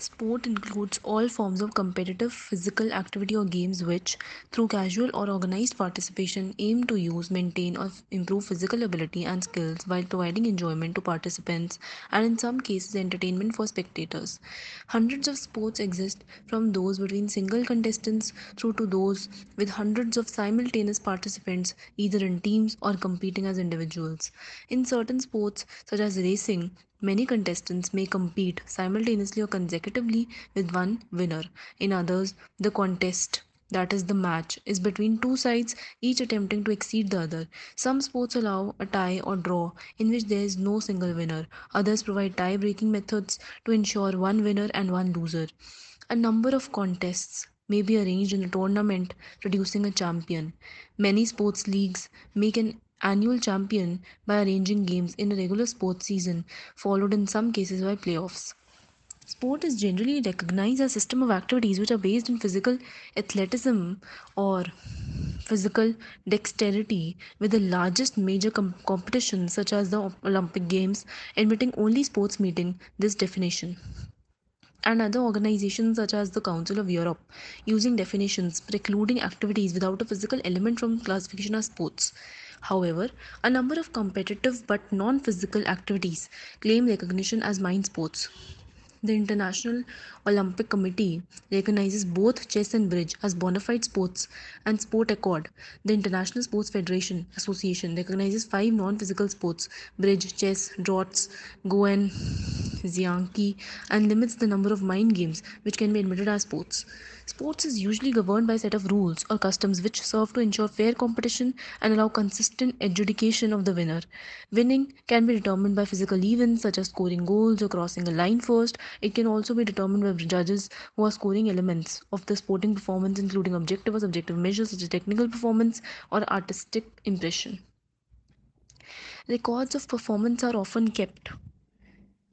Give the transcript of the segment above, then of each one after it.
Sport includes all forms of competitive physical activity or games which, through casual or organized participation, aim to use, maintain, or improve physical ability and skills while providing enjoyment to participants and, in some cases, entertainment for spectators. Hundreds of sports exist, from those between single contestants through to those with hundreds of simultaneous participants, either in teams or competing as individuals. In certain sports, such as racing, many contestants may compete simultaneously or consecutively with one winner. In others, the contest, that is the match, is between two sides, each attempting to exceed the other. Some sports allow a tie or draw in which there is no single winner. Others provide tie-breaking methods to ensure one winner and one loser. A number of contests may be arranged in a tournament, producing a champion. Many sports leagues make an annual champion by arranging games in a regular sports season, followed in some cases by playoffs. Sport is generally recognized as a system of activities which are based on physical athleticism or physical dexterity, with the largest major competitions such as the Olympic Games admitting only sports meeting this definition, and other organizations such as the Council of Europe using definitions precluding activities without a physical element from classification as sports. However, a number of competitive but non-physical activities claim recognition as mind sports. The International Olympic Committee recognizes both chess and bridge as bona fide sports, and Sport Accord, the International Sports Federation Association, recognizes 5 non-physical sports: bridge, chess, draughts, go and Xiangqi, and limits the number of mind games which can be admitted as sports. Sports is usually governed by a set of rules or customs which serve to ensure fair competition and allow consistent adjudication of the winner. Winning can be determined by physical events such as scoring goals or crossing a line first. It can also be determined by judges who are scoring elements of the sporting performance, including objective or subjective measures such as technical performance or artistic impression. Records of performance are often kept,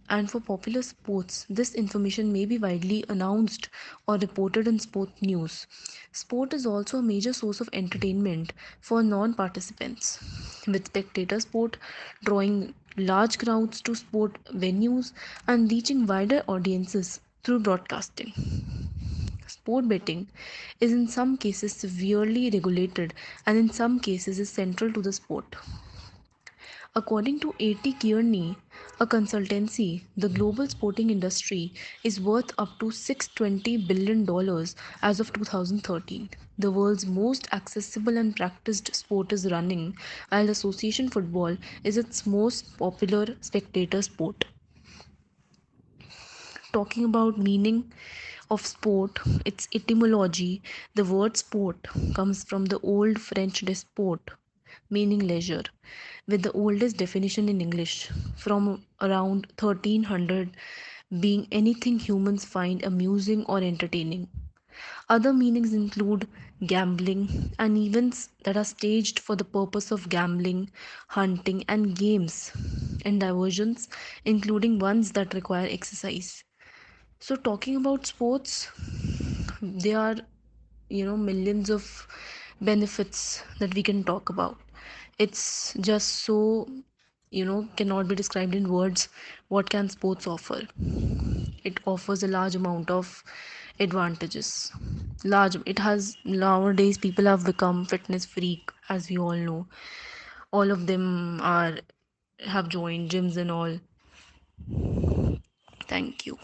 and for popular sports, this information may be widely announced or reported in sport news. Sport is also a major source of entertainment for non-participants, with spectator sport drawing large crowds to sport venues and reaching wider audiences through broadcasting. Sport betting is in some cases severely regulated and in some cases is central to the sport. According to A.T. Kearney, a consultancy, the global sporting industry is worth up to $620 billion as of 2013. The world's most accessible and practiced sport is running, while association football is its most popular spectator sport. Talking about meaning of sport, its etymology, the word sport comes from the old French sport, meaning leisure, with the oldest definition in English from around 1300 being anything humans find amusing or entertaining. Other meanings include gambling and events that are staged for the purpose of gambling, hunting, and games and diversions, including ones that require exercise. So talking about sports, there are millions of benefits that we can talk about. It's just so, cannot be described in words. What can sports offer? It offers a large amount of advantages. Nowadays people have become fitness freak, as we all know. All of them have joined gyms and all. Thank you.